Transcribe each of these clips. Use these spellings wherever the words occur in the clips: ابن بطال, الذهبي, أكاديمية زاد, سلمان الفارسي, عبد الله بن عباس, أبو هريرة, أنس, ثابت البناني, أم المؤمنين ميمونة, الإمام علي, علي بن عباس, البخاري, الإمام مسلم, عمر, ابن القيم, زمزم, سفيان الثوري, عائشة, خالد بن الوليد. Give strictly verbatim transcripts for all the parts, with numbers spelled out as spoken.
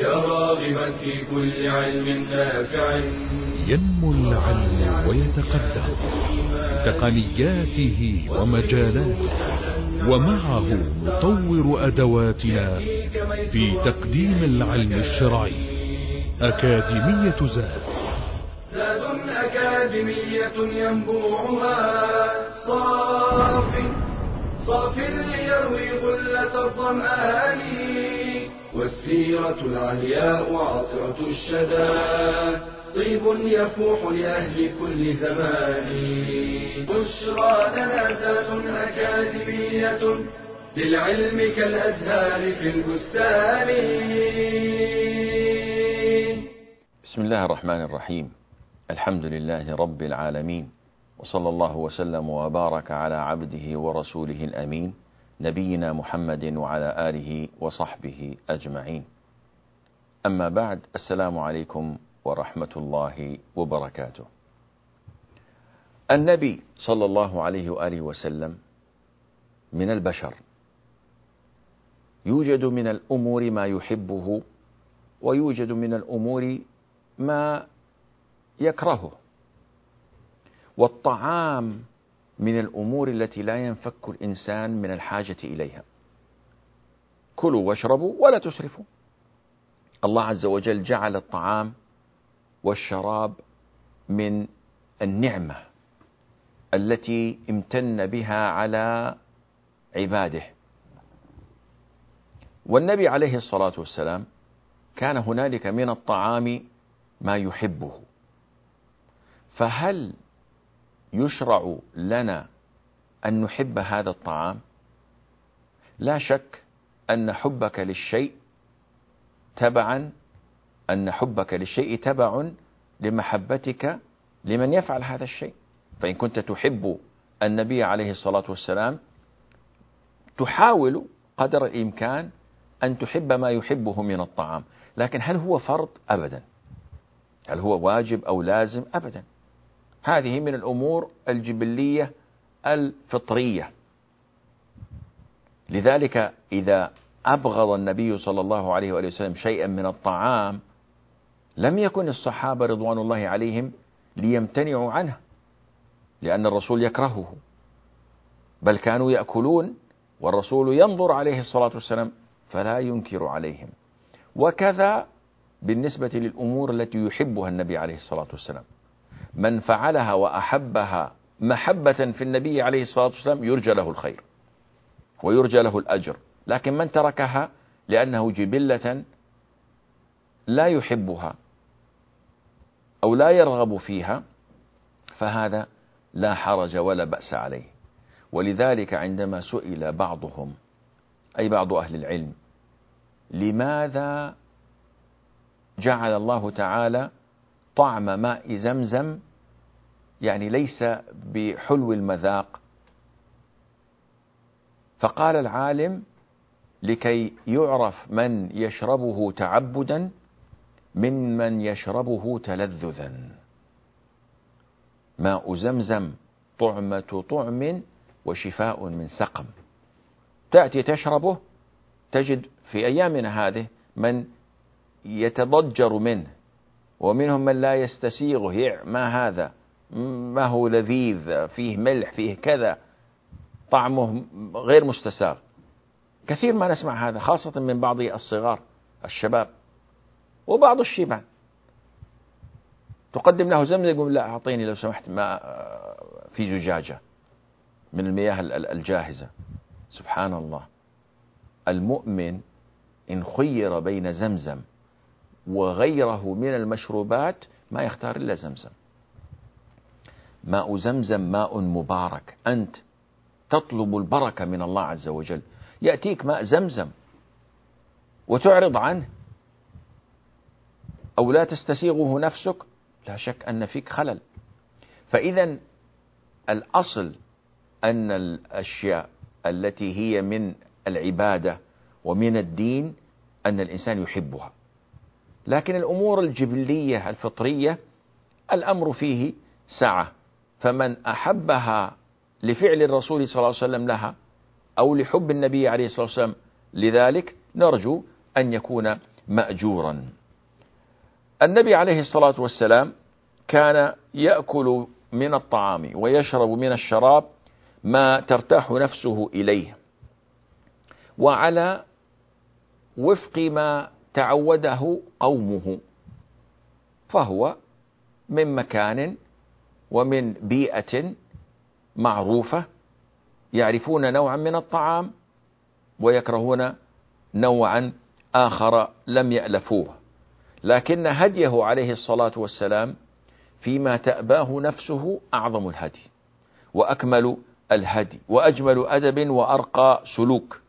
يا راغبا في كل علم نافع. ينمو العلم ويتقدم تقنياته ومجالاته، ومعه نطور أدواتنا في تقديم العلم الشرعي. أكاديمية زاد، زاد أكاديمية ينبوعها صاف صاف ليروي غلة الظمآن، والسيرة العلياء عطرة الشدى، طيب يفوح لأهل كل زمان. بشرى لنا زاد أكاديمية، للعلم كالأزهار في البستان. بسم الله الرحمن الرحيم، الحمد لله رب العالمين، وصلى الله وسلم وبارك على عبده ورسوله الأمين نبينا محمد وعلى آله وصحبه أجمعين. أما بعد، السلام عليكم ورحمة الله وبركاته. النبي صلى الله عليه وآله وسلم من البشر، يوجد من الأمور ما يحبه، ويوجد من الأمور ما يكرهه، والطعام من الأمور التي لا ينفك الإنسان من الحاجة إليها. كلوا واشربوا ولا تسرفوا. الله عز وجل جعل الطعام والشراب من النعمة التي امتن بها على عباده. والنبي عليه الصلاة والسلام كان هنالك من الطعام ما يحبه، فهل يشرع لنا أن نحب هذا الطعام؟ لا شك أن حبك للشيء تبعا أن حبك للشيء تبع لمحبتك لمن يفعل هذا الشيء. فإن كنت تحب النبي عليه الصلاة والسلام تحاول قدر الإمكان أن تحب ما يحبه من الطعام، لكن هل هو فرض؟ أبدا. هل هو واجب أو لازم؟ أبدا. هذه من الأمور الجبلية الفطرية. لذلك إذا أبغض النبي صلى الله عليه وآله وسلم شيئا من الطعام لم يكن الصحابة رضوان الله عليهم ليمتنعوا عنه، لأن الرسول يكرهه، بل كانوا يأكلون والرسول ينظر عليه الصلاة والسلام فلا ينكر عليهم. وكذا بالنسبة للأمور التي يحبها النبي عليه الصلاة والسلام، من فعلها وأحبها محبة في النبي عليه الصلاة والسلام يرجى له الخير ويرجى له الأجر، لكن من تركها لأنه جبلة لا يحبها أو لا يرغب فيها فهذا لا حرج ولا بأس عليه. ولذلك عندما سئل بعضهم، أي بعض أهل العلم، لماذا جعل الله تعالى طعم ماء زمزم يعني ليس بحلو المذاق، فقال العالم: لكي يعرف من يشربه تعبدا ممن يشربه تلذذا. ماء زمزم طعمة طعم وشفاء من سقم، تأتي تشربه تجد في أيامنا هذه من يتضجر منه، ومنهم من لا يستسيغه، ما هذا، ما هو لذيذ، فيه ملح، فيه كذا، طعمه غير مستساغ. كثير ما نسمع هذا، خاصة من بعض الصغار الشباب وبعض الشيبان، تقدم له زمزم يقول: لا، أعطيني لو سمحت ما في زجاجة من المياه الجاهزة. سبحان الله، المؤمن إن خير بين زمزم وغيره من المشروبات ما يختار إلا زمزم. ماء زمزم ماء مبارك، أنت تطلب البركة من الله عز وجل، يأتيك ماء زمزم وتعرض عنه أو لا تستسيغه نفسك، لا شك أن فيك خلل. فإذا الأصل أن الأشياء التي هي من العبادة ومن الدين أن الإنسان يحبها، لكن الأمور الجبلية الفطرية الأمر فيه سعة، فمن أحبها لفعل الرسول صلى الله عليه وسلم لها أو لحب النبي عليه الصلاة والسلام لذلك نرجو أن يكون مأجورا. النبي عليه الصلاة والسلام كان يأكل من الطعام ويشرب من الشراب ما ترتاح نفسه إليه، وعلى وفق ما تعوده قومه، فهو من مكان ومن بيئة معروفة، يعرفون نوعا من الطعام ويكرهون نوعا آخر لم يألفوه، لكن هديه عليه الصلاة والسلام فيما تأباه نفسه أعظم الهدي وأكمل الهدي وأجمل أدب وأرقى سلوك.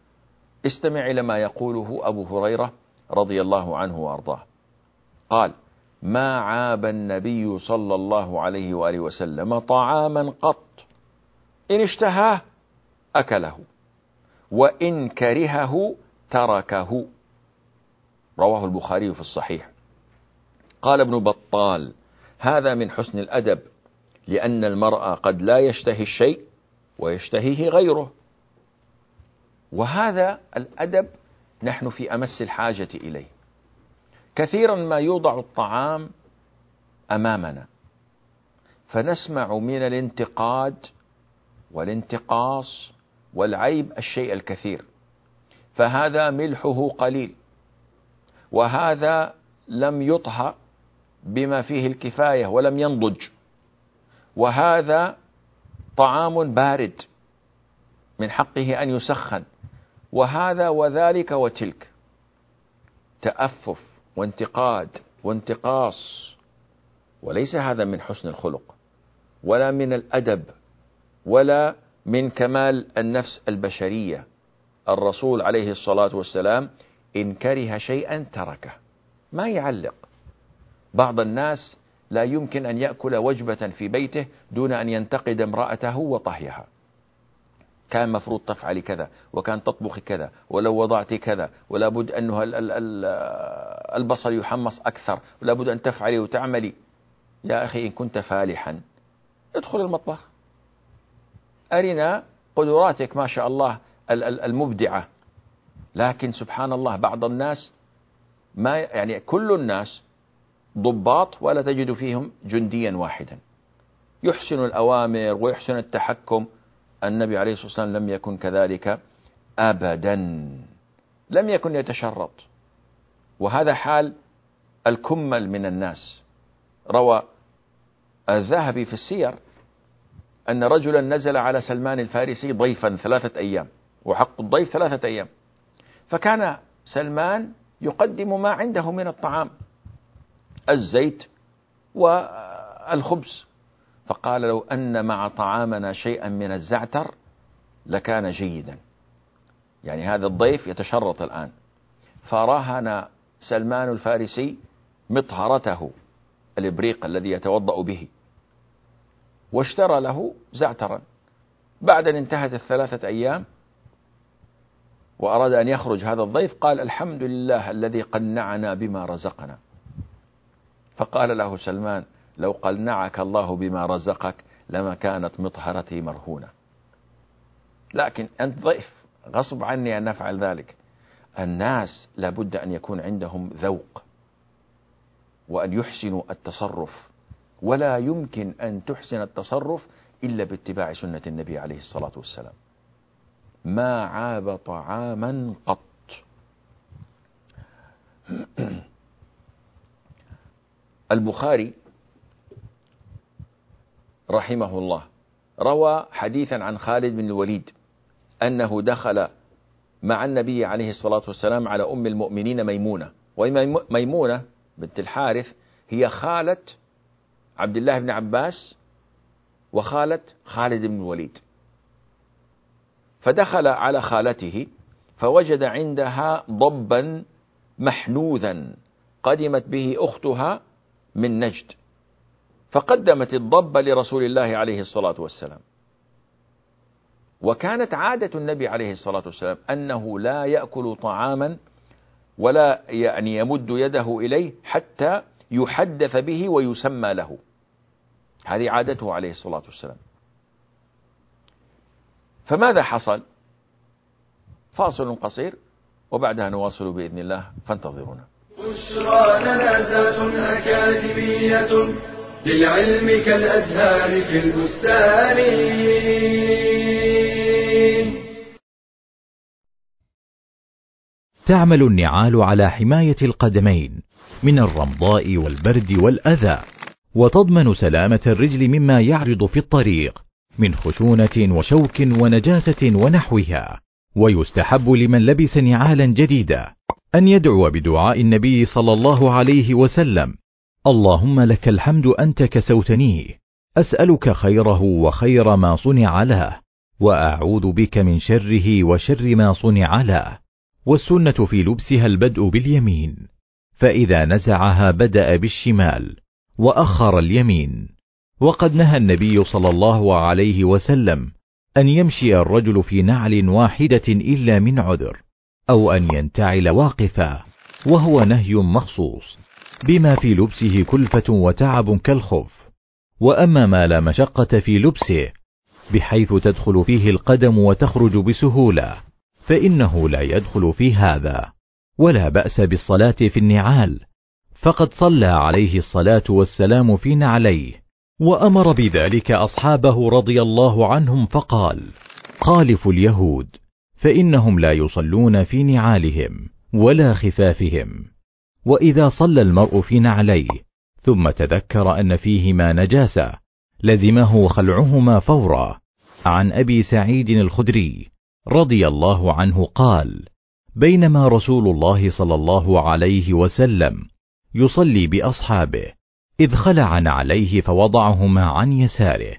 استمع إلى ما يقوله أبو هريرة رضي الله عنه وأرضاه، قال: ما عاب النبي صلى الله عليه وآله وسلم طعاما قط، إن اشتهاه أكله وإن كرهه تركه. رواه البخاري في الصحيح. قال ابن بطال: هذا من حسن الأدب، لأن المرأة قد لا يشتهي الشيء ويشتهيه غيره، وهذا الأدب نحن في أمس الحاجة إليه. كثيرا ما يوضع الطعام أمامنا فنسمع من الانتقاد والانتقاص والعيب الشيء الكثير، فهذا ملحه قليل، وهذا لم يطهى بما فيه الكفاية ولم ينضج، وهذا طعام بارد من حقه أن يسخن، وهذا وذلك وتلك. تأفف وانتقاد وانتقاص، وليس هذا من حسن الخلق ولا من الأدب ولا من كمال النفس البشرية. الرسول عليه الصلاة والسلام إن كره شيئا تركه، ما يعلق. بعض الناس لا يمكن أن يأكل وجبة في بيته دون أن ينتقد امرأته وطهيها، كان مفروض تفعلي كذا، وكان تطبخي كذا، ولو وضعتي كذا، ولا بد أنه البصل يحمص أكثر، ولا بد أن تفعلي وتعملي. يا أخي إن كنت فالحا ادخل المطبخ، أرنا قدراتك ما شاء الله المبدعة. لكن سبحان الله بعض الناس ما يعني كل الناس ضباط ولا تجد فيهم جنديا واحدا، يحسن الأوامر ويحسن التحكم. النبي عليه الصلاة والسلام لم يكن كذلك أبدا، لم يكن يتشرط، وهذا حال الكمل من الناس. روى الذهبي في السير أن رجلا نزل على سلمان الفارسي ضيفا ثلاثة أيام، وحق الضيف ثلاثة أيام، فكان سلمان يقدم ما عنده من الطعام، الزيت والخبز، فقال: لو أن مع طعامنا شيئا من الزعتر لكان جيدا. يعني هذا الضيف يتشرط الآن. فرهن سلمان الفارسي مطهرته، الإبريق الذي يتوضأ به، واشترى له زعترا. بعد أن انتهت الثلاثة أيام وأراد أن يخرج هذا الضيف، قال: الحمد لله الذي قنعنا بما رزقنا. فقال له سلمان: لو قنعك الله بما رزقك لما كانت مطهرتي مرهونة، لكن أنت ضيف، غصب عني أن أفعل ذلك. الناس لابد أن يكون عندهم ذوق وأن يحسنوا التصرف، ولا يمكن أن تحسن التصرف إلا باتباع سنة النبي عليه الصلاة والسلام. ما عاب طعاما قط. البخاري رحمه الله روى حديثا عن خالد بن الوليد أنه دخل مع النبي عليه الصلاة والسلام على أم المؤمنين ميمونة، وميمونة بنت الحارث هي خالة عبد الله بن عباس وخالة خالد بن الوليد. فدخل على خالته فوجد عندها ضبا محنوذا قدمت به أختها من نجد، فقدمت الضب لرسول الله عليه الصلاة والسلام. وكانت عادة النبي عليه الصلاة والسلام أنه لا يأكل طعاما ولا يعني يمد يده إليه حتى يحدث به ويسمى له، هذه عادته عليه الصلاة والسلام. فماذا حصل؟ فاصل قصير وبعدها نواصل بإذن الله، فانتظرونا. بشرى لنا زاد أكاديمية للعلم كالأزهار في البستان. تعمل النعال على حماية القدمين من الرمضاء والبرد والأذى، وتضمن سلامة الرجل مما يعرض في الطريق من خشونة وشوك ونجاسة ونحوها. ويستحب لمن لبس نعالا جديدة أن يدعو بدعاء النبي صلى الله عليه وسلم: اللهم لك الحمد أنت كسوتني، أسألك خيره وخير ما صنع له، وأعوذ بك من شره وشر ما صنع له. والسنة في لبسها البدء باليمين، فإذا نزعها بدأ بالشمال وأخر اليمين. وقد نهى النبي صلى الله عليه وسلم أن يمشي الرجل في نعل واحدة إلا من عذر، أو أن ينتعل واقفا، وهو نهي مخصوص بما في لبسه كلفة وتعب كالخف. وأما ما لا مشقة في لبسه بحيث تدخل فيه القدم وتخرج بسهولة فإنه لا يدخل في هذا. ولا بأس بالصلاة في النعال، فقد صلى عليه الصلاة والسلام في نعليه، وأمر بذلك أصحابه رضي الله عنهم فقال: خالفوا اليهود فإنهم لا يصلون في نعالهم ولا خفافهم. وإذا صلى المرء في نعليه ثم تذكر أن فيهما نجاسة لزمه خلعهما فورا. عن أبي سعيد الخدري رضي الله عنه قال: بينما رسول الله صلى الله عليه وسلم يصلي بأصحابه إذ خلع نعليه فوضعهما عن يساره،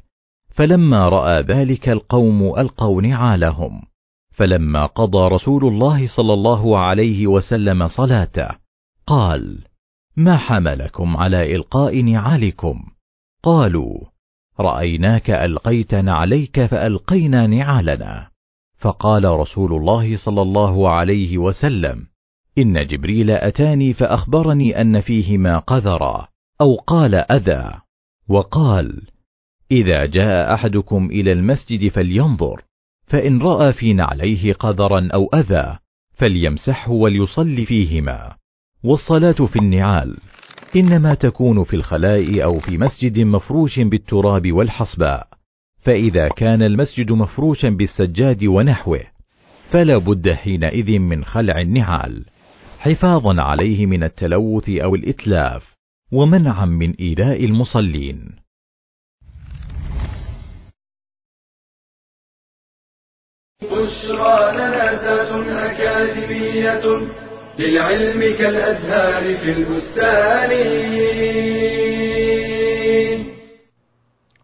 فلما رأى ذلك القوم ألقوا نعالهم، فلما قضى رسول الله صلى الله عليه وسلم صلاته قال: ما حملكم على إلقاء نعالكم؟ قالوا: رأيناك ألقيت نعليك فألقينا نعالنا. فقال رسول الله صلى الله عليه وسلم: إن جبريل أتاني فأخبرني أن فيهما قذرا، أو قال أذى، وقال: إذا جاء أحدكم إلى المسجد فلينظر، فإن رأى في نعليه قذرا أو أذى فليمسحه وليصلي فيهما. والصلاة في النعال إنما تكون في الخلاء أو في مسجد مفروش بالتراب والحصباء، فإذا كان المسجد مفروشا بالسجاد ونحوه فلا بد حينئذ من خلع النعال حفاظا عليه من التلوث أو الإتلاف، ومنعا من إيذاء المصلين. بشرى لنا زاد أكاديمية للعلم كالأزهار في البستان.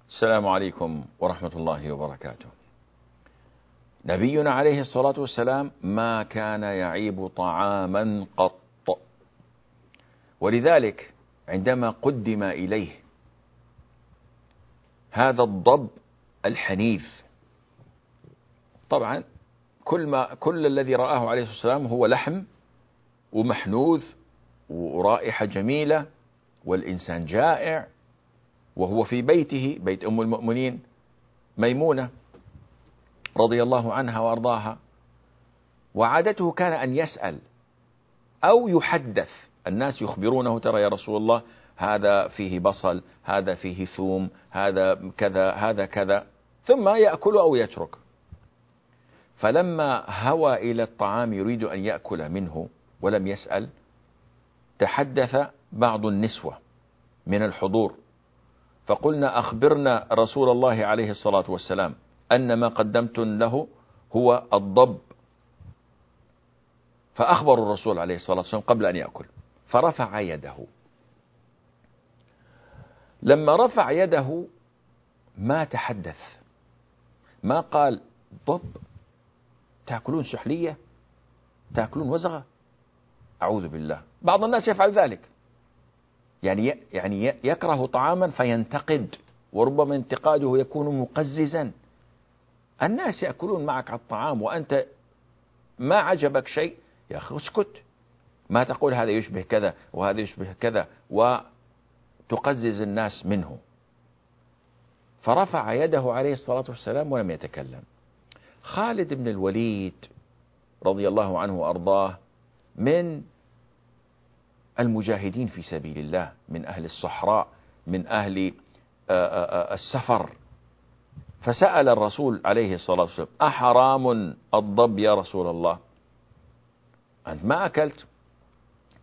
السلام عليكم ورحمة الله وبركاته. نبينا عليه الصلاة والسلام ما كان يعيب طعاما قط، ولذلك عندما قدم إليه هذا الضب الحنيف، طبعا كل ما كل الذي رآه عليه الصلاة والسلام هو لحم ومحنوذ ورائحة جميلة، والإنسان جائع، وهو في بيته، بيت أم المؤمنين ميمونة رضي الله عنها وأرضاها. وعادته كان أن يسأل أو يحدث، الناس يخبرونه: ترى يا رسول الله هذا فيه بصل، هذا فيه ثوم، هذا كذا، هذا كذا، ثم يأكل أو يترك. فلما هوى إلى الطعام يريد أن يأكل منه ولم يسأل، تحدث بعض النسوة من الحضور، فقلنا: أخبرنا رسول الله عليه الصلاة والسلام أن ما قدمت له هو الضب. فأخبر الرسول عليه الصلاة والسلام قبل أن يأكل، فرفع يده. لما رفع يده ما تحدث، ما قال: ضب، تأكلون سحلية، تأكلون وزغة، أعوذ بالله. بعض الناس يفعل ذلك، يعني يعني يكره طعاما فينتقد، وربما انتقاده يكون مقززا. الناس يأكلون معك على الطعام وأنت ما عجبك شيء، يا أخي اسكت، ما تقول هذا يشبه كذا وهذا يشبه كذا، وتقزز الناس منه. فرفع يده عليه الصلاة والسلام ولم يتكلم. خالد بن الوليد رضي الله عنه وأرضاه من المجاهدين في سبيل الله من أهل الصحراء من أهل السفر، فسأل الرسول عليه الصلاة والسلام: أحرام الضب يا رسول الله؟ أنت ما أكلت؟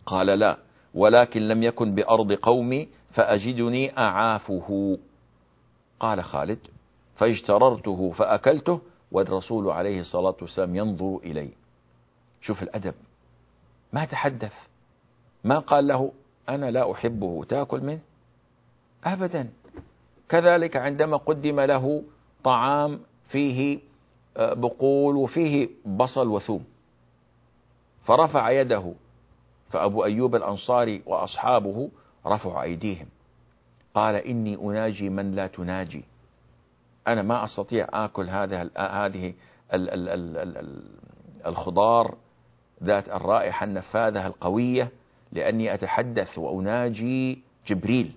قال: لا، ولكن لم يكن بأرض قومي فأجدني أعافه. قال خالد: فاجتررته فأكلته والرسول عليه الصلاة والسلام ينظر إلي. شوف الأدب، ما تحدث، ما قال له أنا لا أحبه تأكل منه أبدا. كذلك عندما قدم له طعام فيه بقول وفيه بصل وثوم فرفع يده، فأبو أيوب الأنصاري وأصحابه رفعوا أيديهم، قال: إني أناجي من لا تناجي، أنا ما أستطيع آكل هذه هذه الخضار ذات الرائحة النفاذة القوية، لأني أتحدث وأناجي جبريل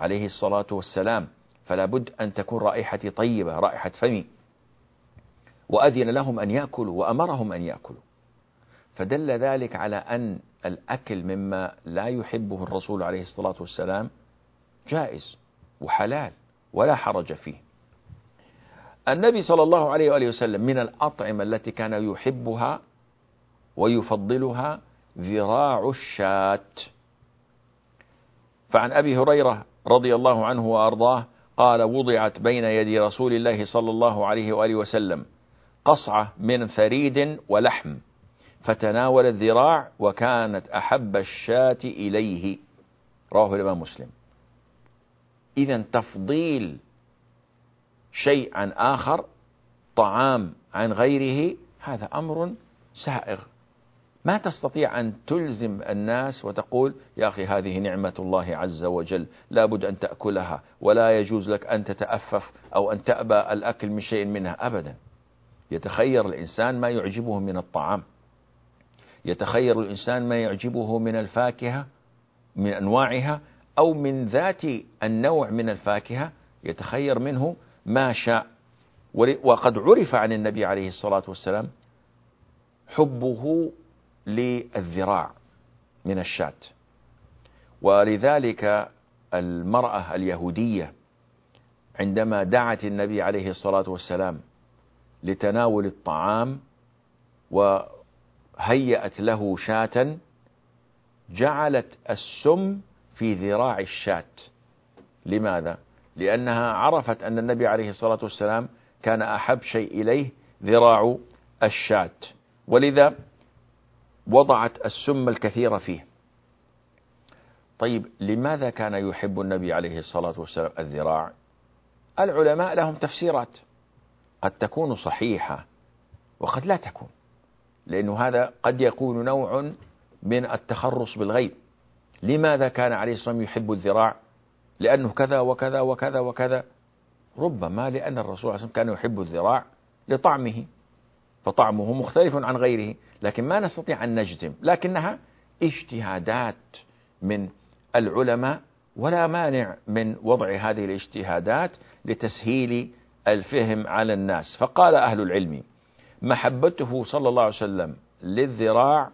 عليه الصلاة والسلام، فلا بد أن تكون رائحتي طيبة، رائحة فمي. وأذن لهم أن يأكلوا وأمرهم أن يأكلوا، فدل ذلك على أن الأكل مما لا يحبه الرسول عليه الصلاة والسلام جائز وحلال ولا حرج فيه. النبي صلى الله عليه وآله وسلم من الأطعمة التي كان يحبها ويفضلها ذراع الشاة. فعن أبي هريرة رضي الله عنه وأرضاه قال: وضعت بين يدي رسول الله صلى الله عليه وآله وسلم قصعة من ثريد ولحم، فتناول الذراع وكانت أحب الشاة إليه. رواه الإمام مسلم. إذن تفضيل شيء عن آخر، طعام عن غيره، هذا أمر سائغ. ما تستطيع أن تلزم الناس وتقول: يا أخي هذه نعمة الله عز وجل لا بد أن تأكلها، ولا يجوز لك أن تتأفف أو أن تأبى الأكل من شيء منها أبدا. يتخير الإنسان ما يعجبه من الطعام، يتخير الإنسان ما يعجبه من الفاكهة من أنواعها أو من ذات النوع من الفاكهة، يتخير منه ما شاء. وقد عرف عن النبي عليه الصلاة والسلام حبه للذراع من الشاة، ولذلك المرأة اليهودية عندما دعت النبي عليه الصلاة والسلام لتناول الطعام وهيأت له شاة، جعلت السم في ذراع الشاة. لماذا؟ لأنها عرفت أن النبي عليه الصلاة والسلام كان أحب شيء إليه ذراع الشاة، ولذا وضعت السم الكثير فيه. طيب، لماذا كان يحب النبي عليه الصلاة والسلام الذراع؟ العلماء لهم تفسيرات، قد تكون صحيحة وقد لا تكون، لأنه هذا قد يكون نوع من التخرص بالغيب. لماذا كان عليه الصلاة والسلام يحب الذراع؟ لأنه كذا وكذا وكذا وكذا. ربما لأن الرسول عليه الصلاة والسلام كان يحب الذراع لطعمه، فطعمه مختلف عن غيره، لكن ما نستطيع أن نجزم، لكنها اجتهادات من العلماء، ولا مانع من وضع هذه الاجتهادات لتسهيل الفهم على الناس. فقال أهل العلم: محبته صلى الله عليه وسلم للذراع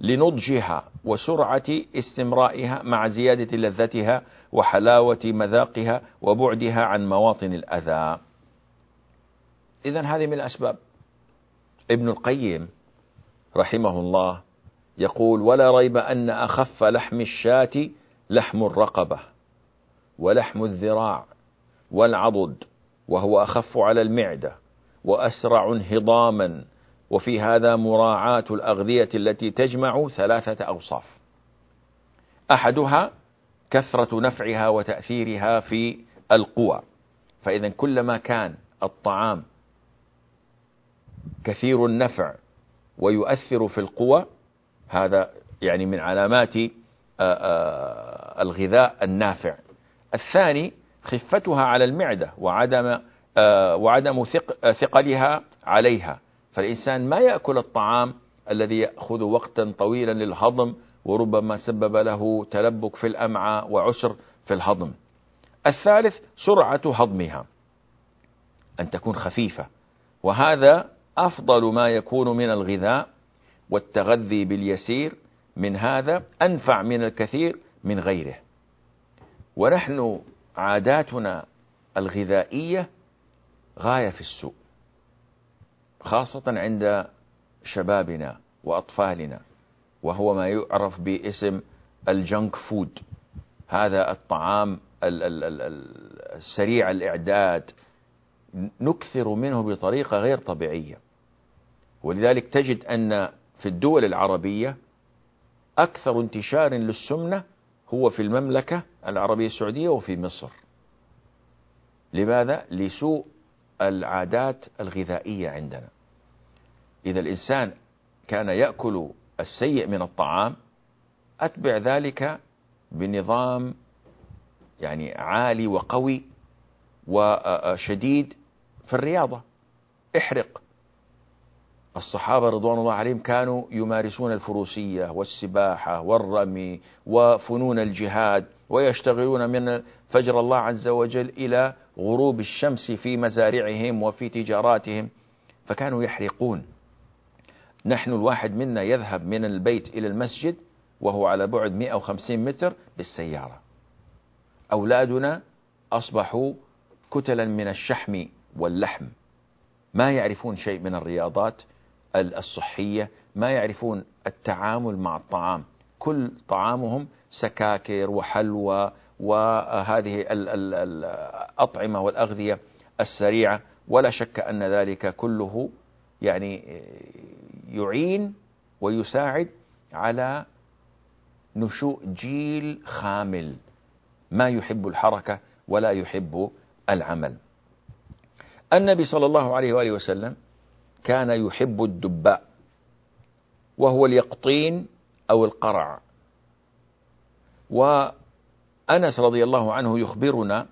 لنضجها وسرعة استمرائها مع زيادة لذتها وحلاوة مذاقها وبعدها عن مواطن الأذى. إذن هذه من الأسباب. ابن القيم رحمه الله يقول: ولا ريب أن أخف لحم الشاة لحم الرقبة، ولحم الذراع والعضد، وهو أخف على المعدة وأسرع انهضاما، وفي هذا مراعاة الأغذية التي تجمع ثلاثة أوصاف: أحدها كثرة نفعها وتأثيرها في القوى، فإذا كلما كان الطعام كثير النفع ويؤثر في القوى، هذا يعني من علامات الغذاء النافع. الثاني خفتها على المعدة وعدم وعدم ثقلها عليها، فالإنسان ما يأكل الطعام الذي يأخذ وقتا طويلا للهضم وربما سبب له تلبك في الأمعاء وعسر في الهضم. الثالث سرعة هضمها، أن تكون خفيفة، وهذا أفضل ما يكون من الغذاء، والتغذي باليسير من هذا أنفع من الكثير من غيره. ونحن عاداتنا الغذائية غاية في السوء، خاصة عند شبابنا وأطفالنا، وهو ما يعرف باسم الجنك فود، هذا الطعام السريع الإعداد نكثر منه بطريقة غير طبيعية. ولذلك تجد أن في الدول العربية أكثر انتشار للسمنة هو في المملكة العربية السعودية وفي مصر. لماذا؟ لسوء العادات الغذائية عندنا. إذا الإنسان كان يأكل السيء من الطعام أتبع ذلك بنظام يعني عالي وقوي وشديد في الرياضة، احرق. الصحابة رضوان الله عليهم كانوا يمارسون الفروسية والسباحة والرمي وفنون الجهاد، ويشتغلون من فجر الله عز وجل إلى غروب الشمس في مزارعهم وفي تجاراتهم، فكانوا يحرقون. نحن الواحد منا يذهب من البيت إلى المسجد وهو على بعد مئة وخمسين متر بالسيارة. أولادنا أصبحوا كتلا من الشحم واللحم، ما يعرفون شيء من الرياضات الصحية، ما يعرفون التعامل مع الطعام، كل طعامهم سكاكر وحلوى وهذه الأطعمة والأغذية السريعة. ولا شك أن ذلك كله يعني يعين ويساعد على نشوء جيل خامل ما يحب الحركة ولا يحب العمل. النبي صلى الله عليه وآله وسلم كان يحب الدباء، وهو اليقطين أو القرع. وأنس رضي الله عنه يخبرنا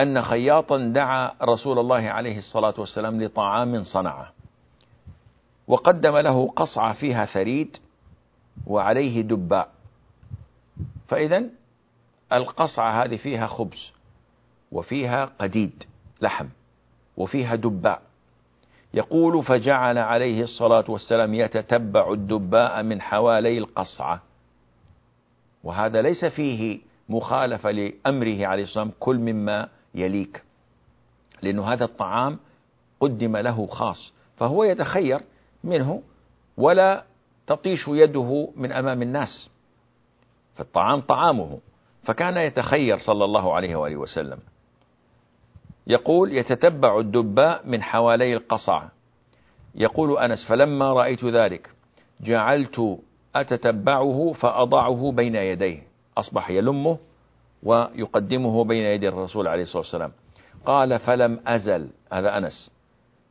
أن خياطا دعا رسول الله عليه الصلاة والسلام لطعام صنعه، وقدم له قصعة فيها ثريد وعليه دباء. فإذن القصعة هذه فيها خبز وفيها قديد لحم وفيها دباء. يقول فجعل عليه الصلاة والسلام يتتبع الدباء من حوالي القصعة، وهذا ليس فيه مخالفة لأمره عليه الصلاة والسلام كل مما يليك، لأنه هذا الطعام قدم له خاص، فهو يتخير منه ولا تطيش يده من أمام الناس، فالطعام طعامه، فكان يتخير صلى الله عليه وآله وسلم. يقول يتتبع الدباء من حوالي القصعة. يقول أنس فلما رأيت ذلك جعلت أتتبعه فأضعه بين يديه، أصبح يلمه ويقدمه بين يدي الرسول عليه الصلاة والسلام. قال فلم أزل، هذا أنس،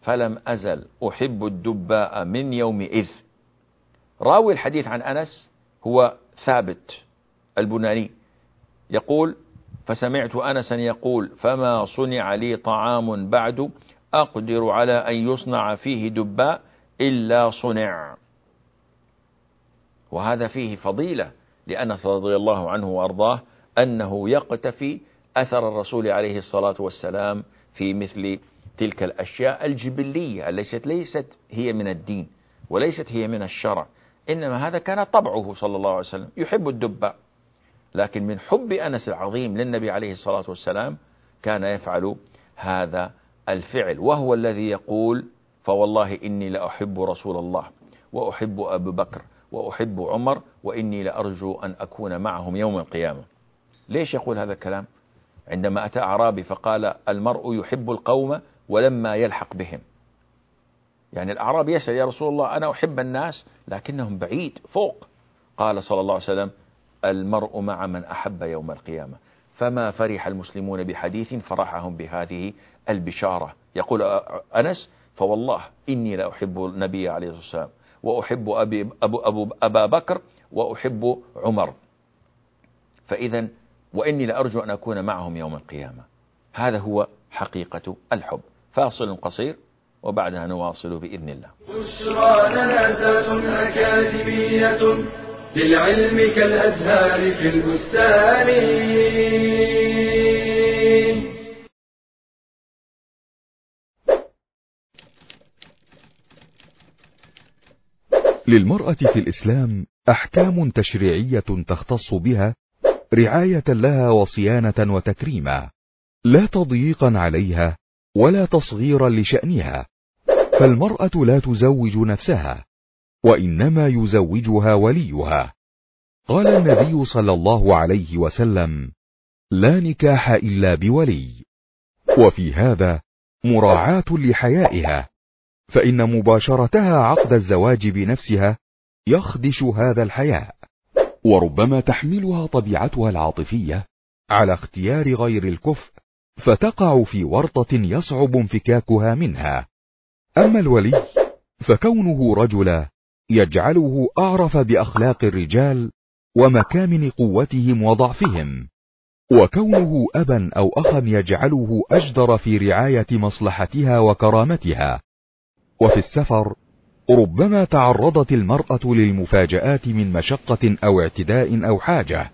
فلم أزل أحب الدباء من يومئذ. راوي الحديث عن أنس هو ثابت البناني، يقول فسمعت أنسا يقول فما صنع لي طعام بعد أقدر على أن يصنع فيه دباء إلا صنع. وهذا فيه فضيلة لأنس رضي الله عنه وأرضاه، أنه يقتفي أثر الرسول عليه الصلاة والسلام في مثل تلك الأشياء الجبلية، ليست ليست هي من الدين وليست هي من الشرع، إنما هذا كان طبعه صلى الله عليه وسلم، يحب الدباء. لكن من حب أنس العظيم للنبي عليه الصلاة والسلام كان يفعل هذا الفعل، وهو الذي يقول فوالله إني لأحب رسول الله وأحب أبو بكر وأحب عمر وإني لأرجو أن أكون معهم يوم القيامة. ليش يقول هذا الكلام؟ عندما أتى أعرابي فقال المرء يحب القوم ولما يلحق بهم، يعني الأعرابي يسأل يا رسول الله أنا أحب الناس لكنهم بعيد فوق. قال صلى الله عليه وسلم المرء مع من أحب يوم القيامة. فما فرح المسلمون بحديث فرحهم بهذه البشارة. يقول أنس فوالله إني لا أحب النبي عليه الصلاة والسلام وأحب أبي أبو أبو أبا بكر وأحب عمر، فإذا وإني لأرجو أن أكون معهم يوم القيامة. هذا هو حقيقة الحب. فاصل قصير وبعدها نواصل بإذن الله. للعلم كالأزهار في البستان. للمرأة في الإسلام أحكام تشريعية تختص بها رعاية لها وصيانة وتكريما، لا تضييقا عليها ولا تصغيرا لشأنها، فالمرأة لا تزوج نفسها، وإنما يزوجها وليها. قال النبي صلى الله عليه وسلم: لا نكاح إلا بولي. وفي هذا مراعاة لحيائها، فإن مباشرتها عقد الزواج بنفسها يخدش هذا الحياء، وربما تحملها طبيعتها العاطفية على اختيار غير الكفء، فتقع في ورطة يصعب انفكاكها منها. أما الولي فكونه رجلا يجعله أعرف بأخلاق الرجال ومكامن قوتهم وضعفهم، وكونه أبا أو أخا يجعله أجدر في رعاية مصلحتها وكرامتها. وفي السفر ربما تعرضت المرأة للمفاجآت من مشقة أو اعتداء أو حاجة،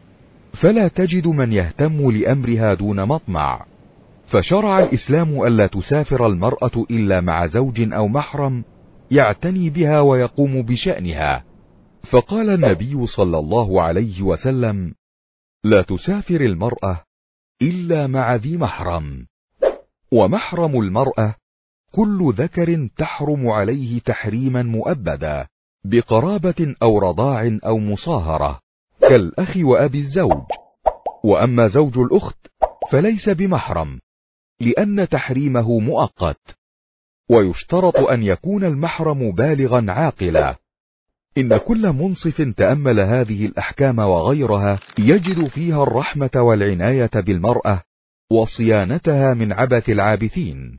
فلا تجد من يهتم لأمرها دون مطمع، فشرع الإسلام ألا تسافر المرأة إلا مع زوج أو محرم يعتني بها ويقوم بشأنها. فقال النبي صلى الله عليه وسلم: لا تسافر المرأة إلا مع ذي محرم. ومحرم المرأة كل ذكر تحرم عليه تحريما مؤبدا بقرابة أو رضاع أو مصاهرة، كالأخ وأبي الزوج. وأما زوج الأخت فليس بمحرم، لأن تحريمه مؤقت، ويشترط أن يكون المحرم بالغا عاقلا. إن كل منصف تأمل هذه الأحكام وغيرها يجد فيها الرحمة والعناية بالمرأة وصيانتها من عبث العابثين.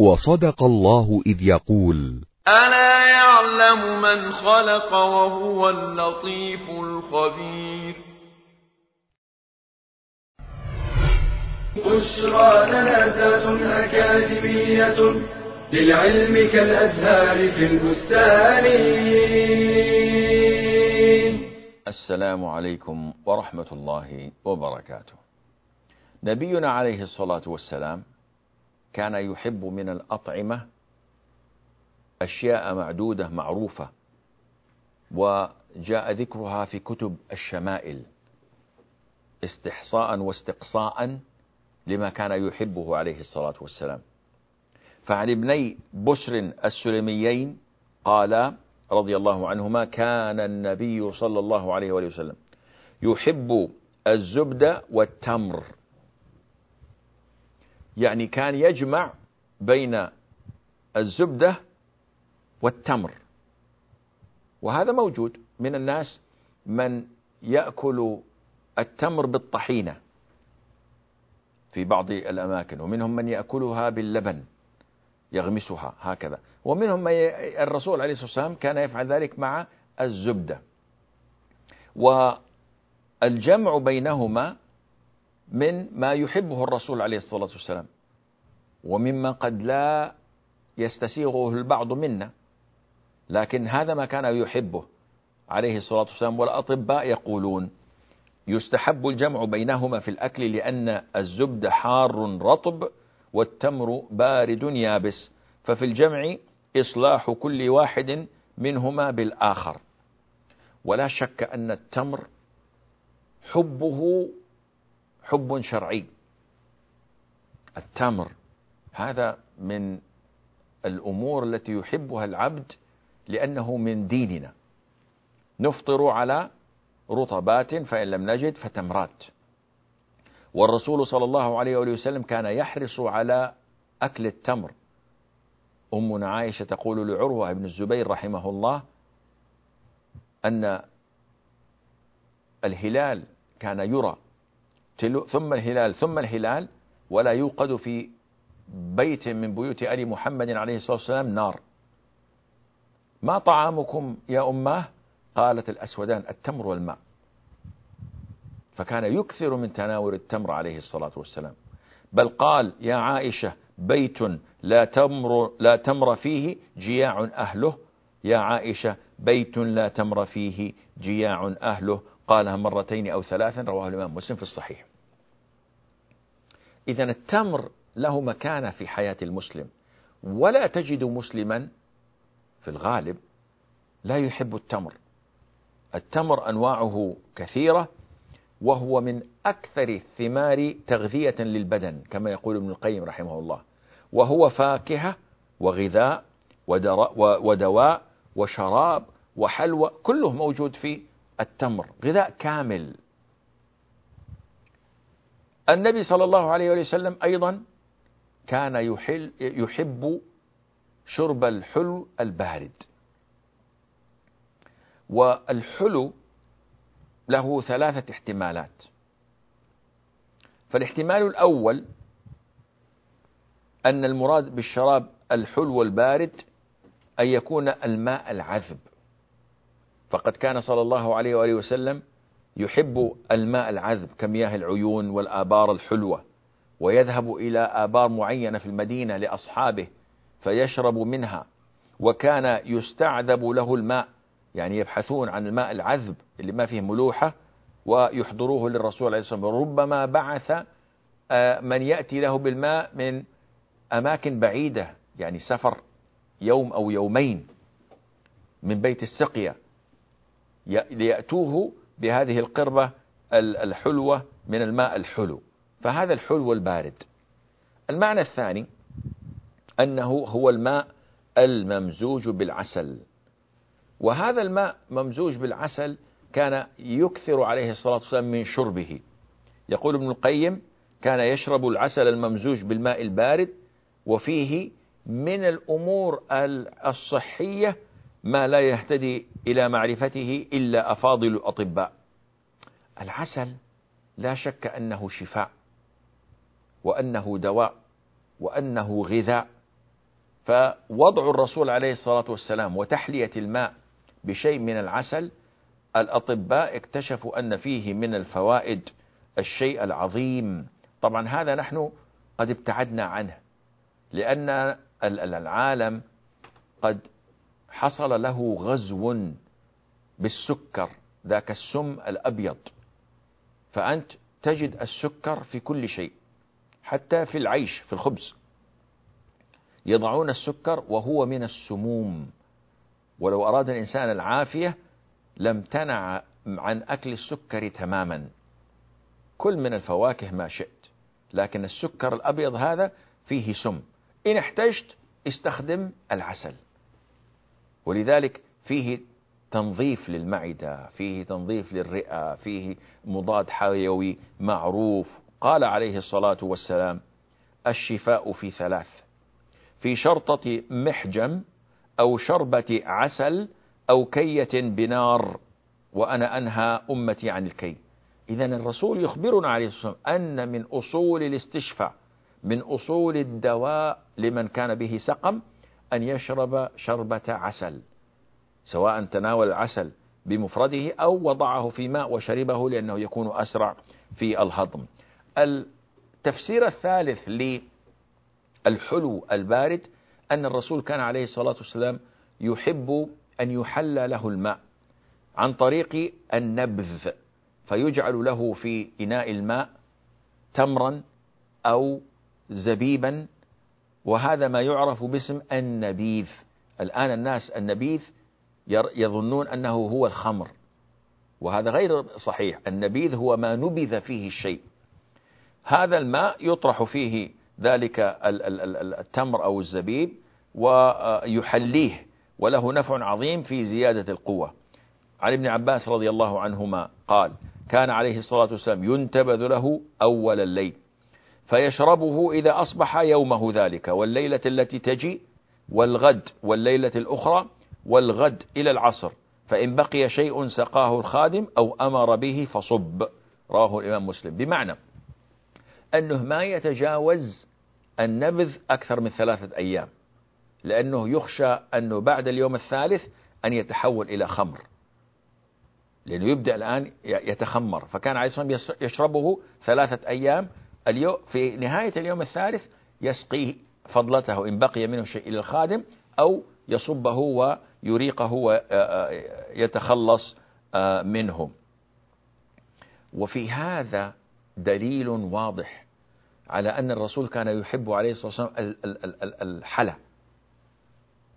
وصدق الله إذ يقول: ألا يعلم من خلق وهو اللطيف الخبير. بشرى لنا أكاديمية للعلم كالأزهار في البستان. السلام عليكم ورحمة الله وبركاته. نبينا عليه الصلاة والسلام كان يحب من الأطعمة أشياء معدودة معروفة، وجاء ذكرها في كتب الشمائل استحصاء واستقصاء لما كان يحبه عليه الصلاة والسلام. فعن ابني بسر السلميين قالا رضي الله عنهما: كان النبي صلى الله عليه وآله وسلم يحب الزبدة والتمر، يعني كان يجمع بين الزبدة والتمر. وهذا موجود من الناس من يأكل التمر بالطحينة في بعض الأماكن، ومنهم من يأكلها باللبن يغمسها هكذا، ومنهم الرسول عليه الصلاة والسلام كان يفعل ذلك مع الزبدة. والجمع بينهما من ما يحبه الرسول عليه الصلاة والسلام، ومما قد لا يستسيغه البعض منا، لكن هذا ما كان يحبه عليه الصلاة والسلام. والأطباء يقولون يستحب الجمع بينهما في الأكل، لأن الزبد حار رطب والتمر بارد يابس، ففي الجمع إصلاح كل واحد منهما بالآخر. ولا شك أن التمر حبه حب شرعي، التمر هذا من الأمور التي يحبها العبد لأنه من ديننا. نفطر على رطبات، فإن لم نجد فتمرات. والرسول صلى الله عليه وآله وسلم كان يحرص على أكل التمر. أمنا عائشة تقول لعروة بن الزبير رحمه الله أن الهلال كان يرى ثم الهلال ثم الهلال، ولا يوقد في بيت من بيوت آل محمد عليه الصلاة والسلام نار. ما طعامكم يا أماه؟ قالت الأسودان: التمر والماء. فكان يكثر من تناول التمر عليه الصلاة والسلام، بل قال يا عائشة: بيت لا تمر, لا تمر فيه جياع أهله، يا عائشة بيت لا تمر فيه جياع أهله، قالها مرتين أو ثلاثا، رواه الإمام مسلم في الصحيح. إذن التمر له مكانة في حياة المسلم، ولا تجد مسلما في الغالب لا يحب التمر، التمر أنواعه كثيرة، وهو من أكثر الثمار تغذية للبدن كما يقول ابن القيم رحمه الله، وهو فاكهة وغذاء ودواء وشراب وحلوى، كله موجود في التمر، غذاء كامل. النبي صلى الله عليه وسلم أيضا كان يحل يحب شرب الحلو البارد، والحلو له ثلاثة احتمالات. فالاحتمال الأول أن المراد بالشراب الحلو البارد أن يكون الماء العذب، فقد كان صلى الله عليه وآله وسلم يحب الماء العذب كمياه العيون والآبار الحلوة، ويذهب إلى آبار معينة في المدينة لأصحابه فيشرب منها، وكان يستعذب له الماء، يعني يبحثون عن الماء العذب اللي ما فيه ملوحة ويحضروه للرسول عليه الصلاة والسلام. ربما بعث من يأتي له بالماء من أماكن بعيدة، يعني سفر يوم أو يومين من بيت السقية، ليأتوه بهذه القربة الحلوة من الماء الحلو، فهذا الحلو البارد. المعنى الثاني أنه هو الماء الممزوج بالعسل، وهذا الماء ممزوج بالعسل كان يكثر عليه الصلاة والسلام من شربه. يقول ابن القيم: كان يشرب العسل الممزوج بالماء البارد، وفيه من الأمور الصحية ما لا يهتدي إلى معرفته إلا أفاضل الأطباء. العسل لا شك أنه شفاء، وأنه دواء، وأنه غذاء، فوضع الرسول عليه الصلاة والسلام وتحلية الماء بشيء من العسل، الأطباء اكتشفوا أن فيه من الفوائد الشيء العظيم. طبعا هذا نحن قد ابتعدنا عنه، لأن العالم قد حصل له غزو بالسكر، ذاك السم الأبيض، فأنت تجد السكر في كل شيء، حتى في العيش، في الخبز يضعون السكر وهو من السموم، ولو أراد الإنسان العافية لم تنع عن أكل السكر تماما، كل من الفواكه ما شئت، لكن السكر الأبيض هذا فيه سم، إن احتجت استخدم العسل. ولذلك فيه تنظيف للمعدة، فيه تنظيف للرئة، فيه مضاد حيوي معروف. قال عليه الصلاة والسلام: الشفاء في ثلاث، في شرطة محجم أو شربة عسل أو كية بنار، وأنا أنهى أمتي عن الكي. إذن الرسول يخبرنا عليه الصلاة والسلام أن من أصول الاستشفاء، من أصول الدواء لمن كان به سقم، أن يشرب شربة عسل، سواء تناول العسل بمفرده أو وضعه في ماء وشربه، لأنه يكون أسرع في الهضم. التفسير الثالث للحلو البارد أن الرسول كان عليه الصلاة والسلام يحب أن يحلى له الماء عن طريق النبذ، فيجعل له في إناء الماء تمرا أو زبيبا، وهذا ما يعرف باسم النبيذ. الآن الناس النبيذ يظنون أنه هو الخمر، وهذا غير صحيح. النبيذ هو ما نبذ فيه الشيء. هذا الماء يطرح فيه ذلك التمر أو الزبيب ويحليه، وله نفع عظيم في زيادة القوة. علي بن عباس رضي الله عنهما قال: كان عليه الصلاة والسلام ينتبذ له أول الليل، فيشربه إذا أصبح يومه ذلك، والليلة التي تجي، والغد، والليلة الأخرى، والغد إلى العصر، فإن بقي شيء سقاه الخادم أو أمر به فصب. رواه الإمام مسلم. بمعنى أنه ما يتجاوز النبذ أكثر من ثلاثة أيام، لأنه يخشى أنه بعد اليوم الثالث أن يتحول إلى خمر، لأنه يبدأ الآن يتخمر. فكان عليه الصلاة والسلام يشربه ثلاثة أيام، اليوم في نهاية اليوم الثالث يسقيه فضلته إن بقي منه شيء إلى الخادم، أو يصبه ويريقه ويتخلص منه. وفي هذا دليل واضح على أن الرسول كان يحب عليه الصلاة والسلام الحلى،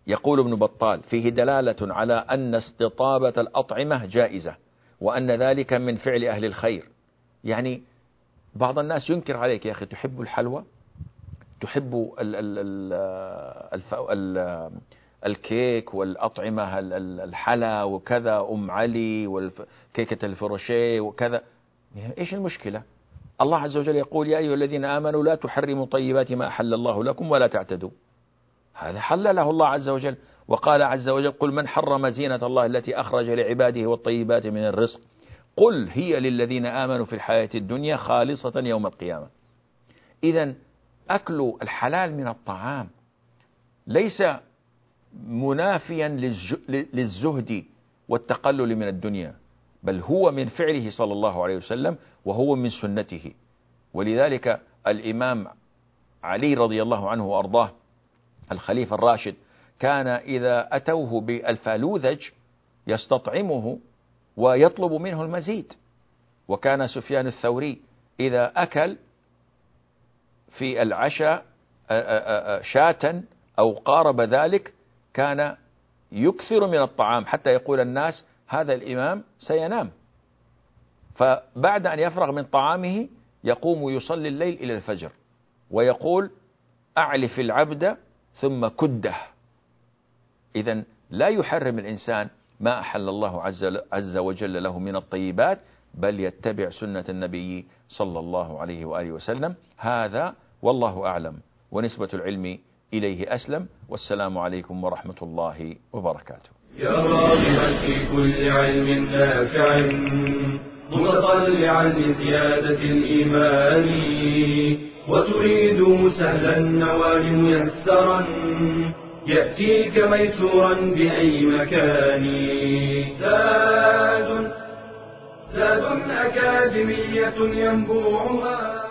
يقول ابن بطال: فيه دلالة على أن استطابة الأطعمة جائزة، وأن ذلك من فعل أهل الخير. يعني بعض الناس ينكر عليك: يا أخي تحب الحلوى، تحب ال ال ال الف... ال الكيك والأطعمة، الحلا وكذا، أم علي وكيكة الفروشيه وكذا، إيش المشكلة؟ الله عز وجل يقول: يا أيها الذين آمنوا لا تحرموا طيبات ما أحل الله لكم ولا تعتدوا. هذا حلله الله عز وجل، وقال عز وجل: قل من حرم زينة الله التي أخرج لعباده والطيبات من الرزق قل هي للذين آمنوا في الحياة الدنيا خالصة يوم القيامة. إذن أكل الحلال من الطعام ليس منافيا للزهد والتقلل من الدنيا، بل هو من فعله صلى الله عليه وسلم، وهو من سنته. ولذلك الإمام علي رضي الله عنه وأرضاه، الخليفة الراشد، كان إذا أتوه بالفالوذج يستطعمه ويطلب منه المزيد. وكان سفيان الثوري إذا أكل في العشاء شاة أو قارب ذلك كان يكثر من الطعام حتى يقول الناس: هذا الإمام سينام. فبعد أن يفرغ من طعامه يقوم يصلي الليل إلى الفجر، ويقول: أعلف العبد ثم كده. إذن لا يحرم الإنسان ما أحل الله عز وجل له من الطيبات، بل يتبع سنة النبي صلى الله عليه وآله وسلم. هذا والله أعلم، ونسبة العلم إليه أسلم. والسلام عليكم ورحمة الله وبركاته. يا راغبا في كل علم نافع، متطلعا لزيادة الإيمان، وتريد سهلا النوال ميسرا، يأتيك ميسورا بأي مكان. زاد زاد أكاديمية ينبوعها.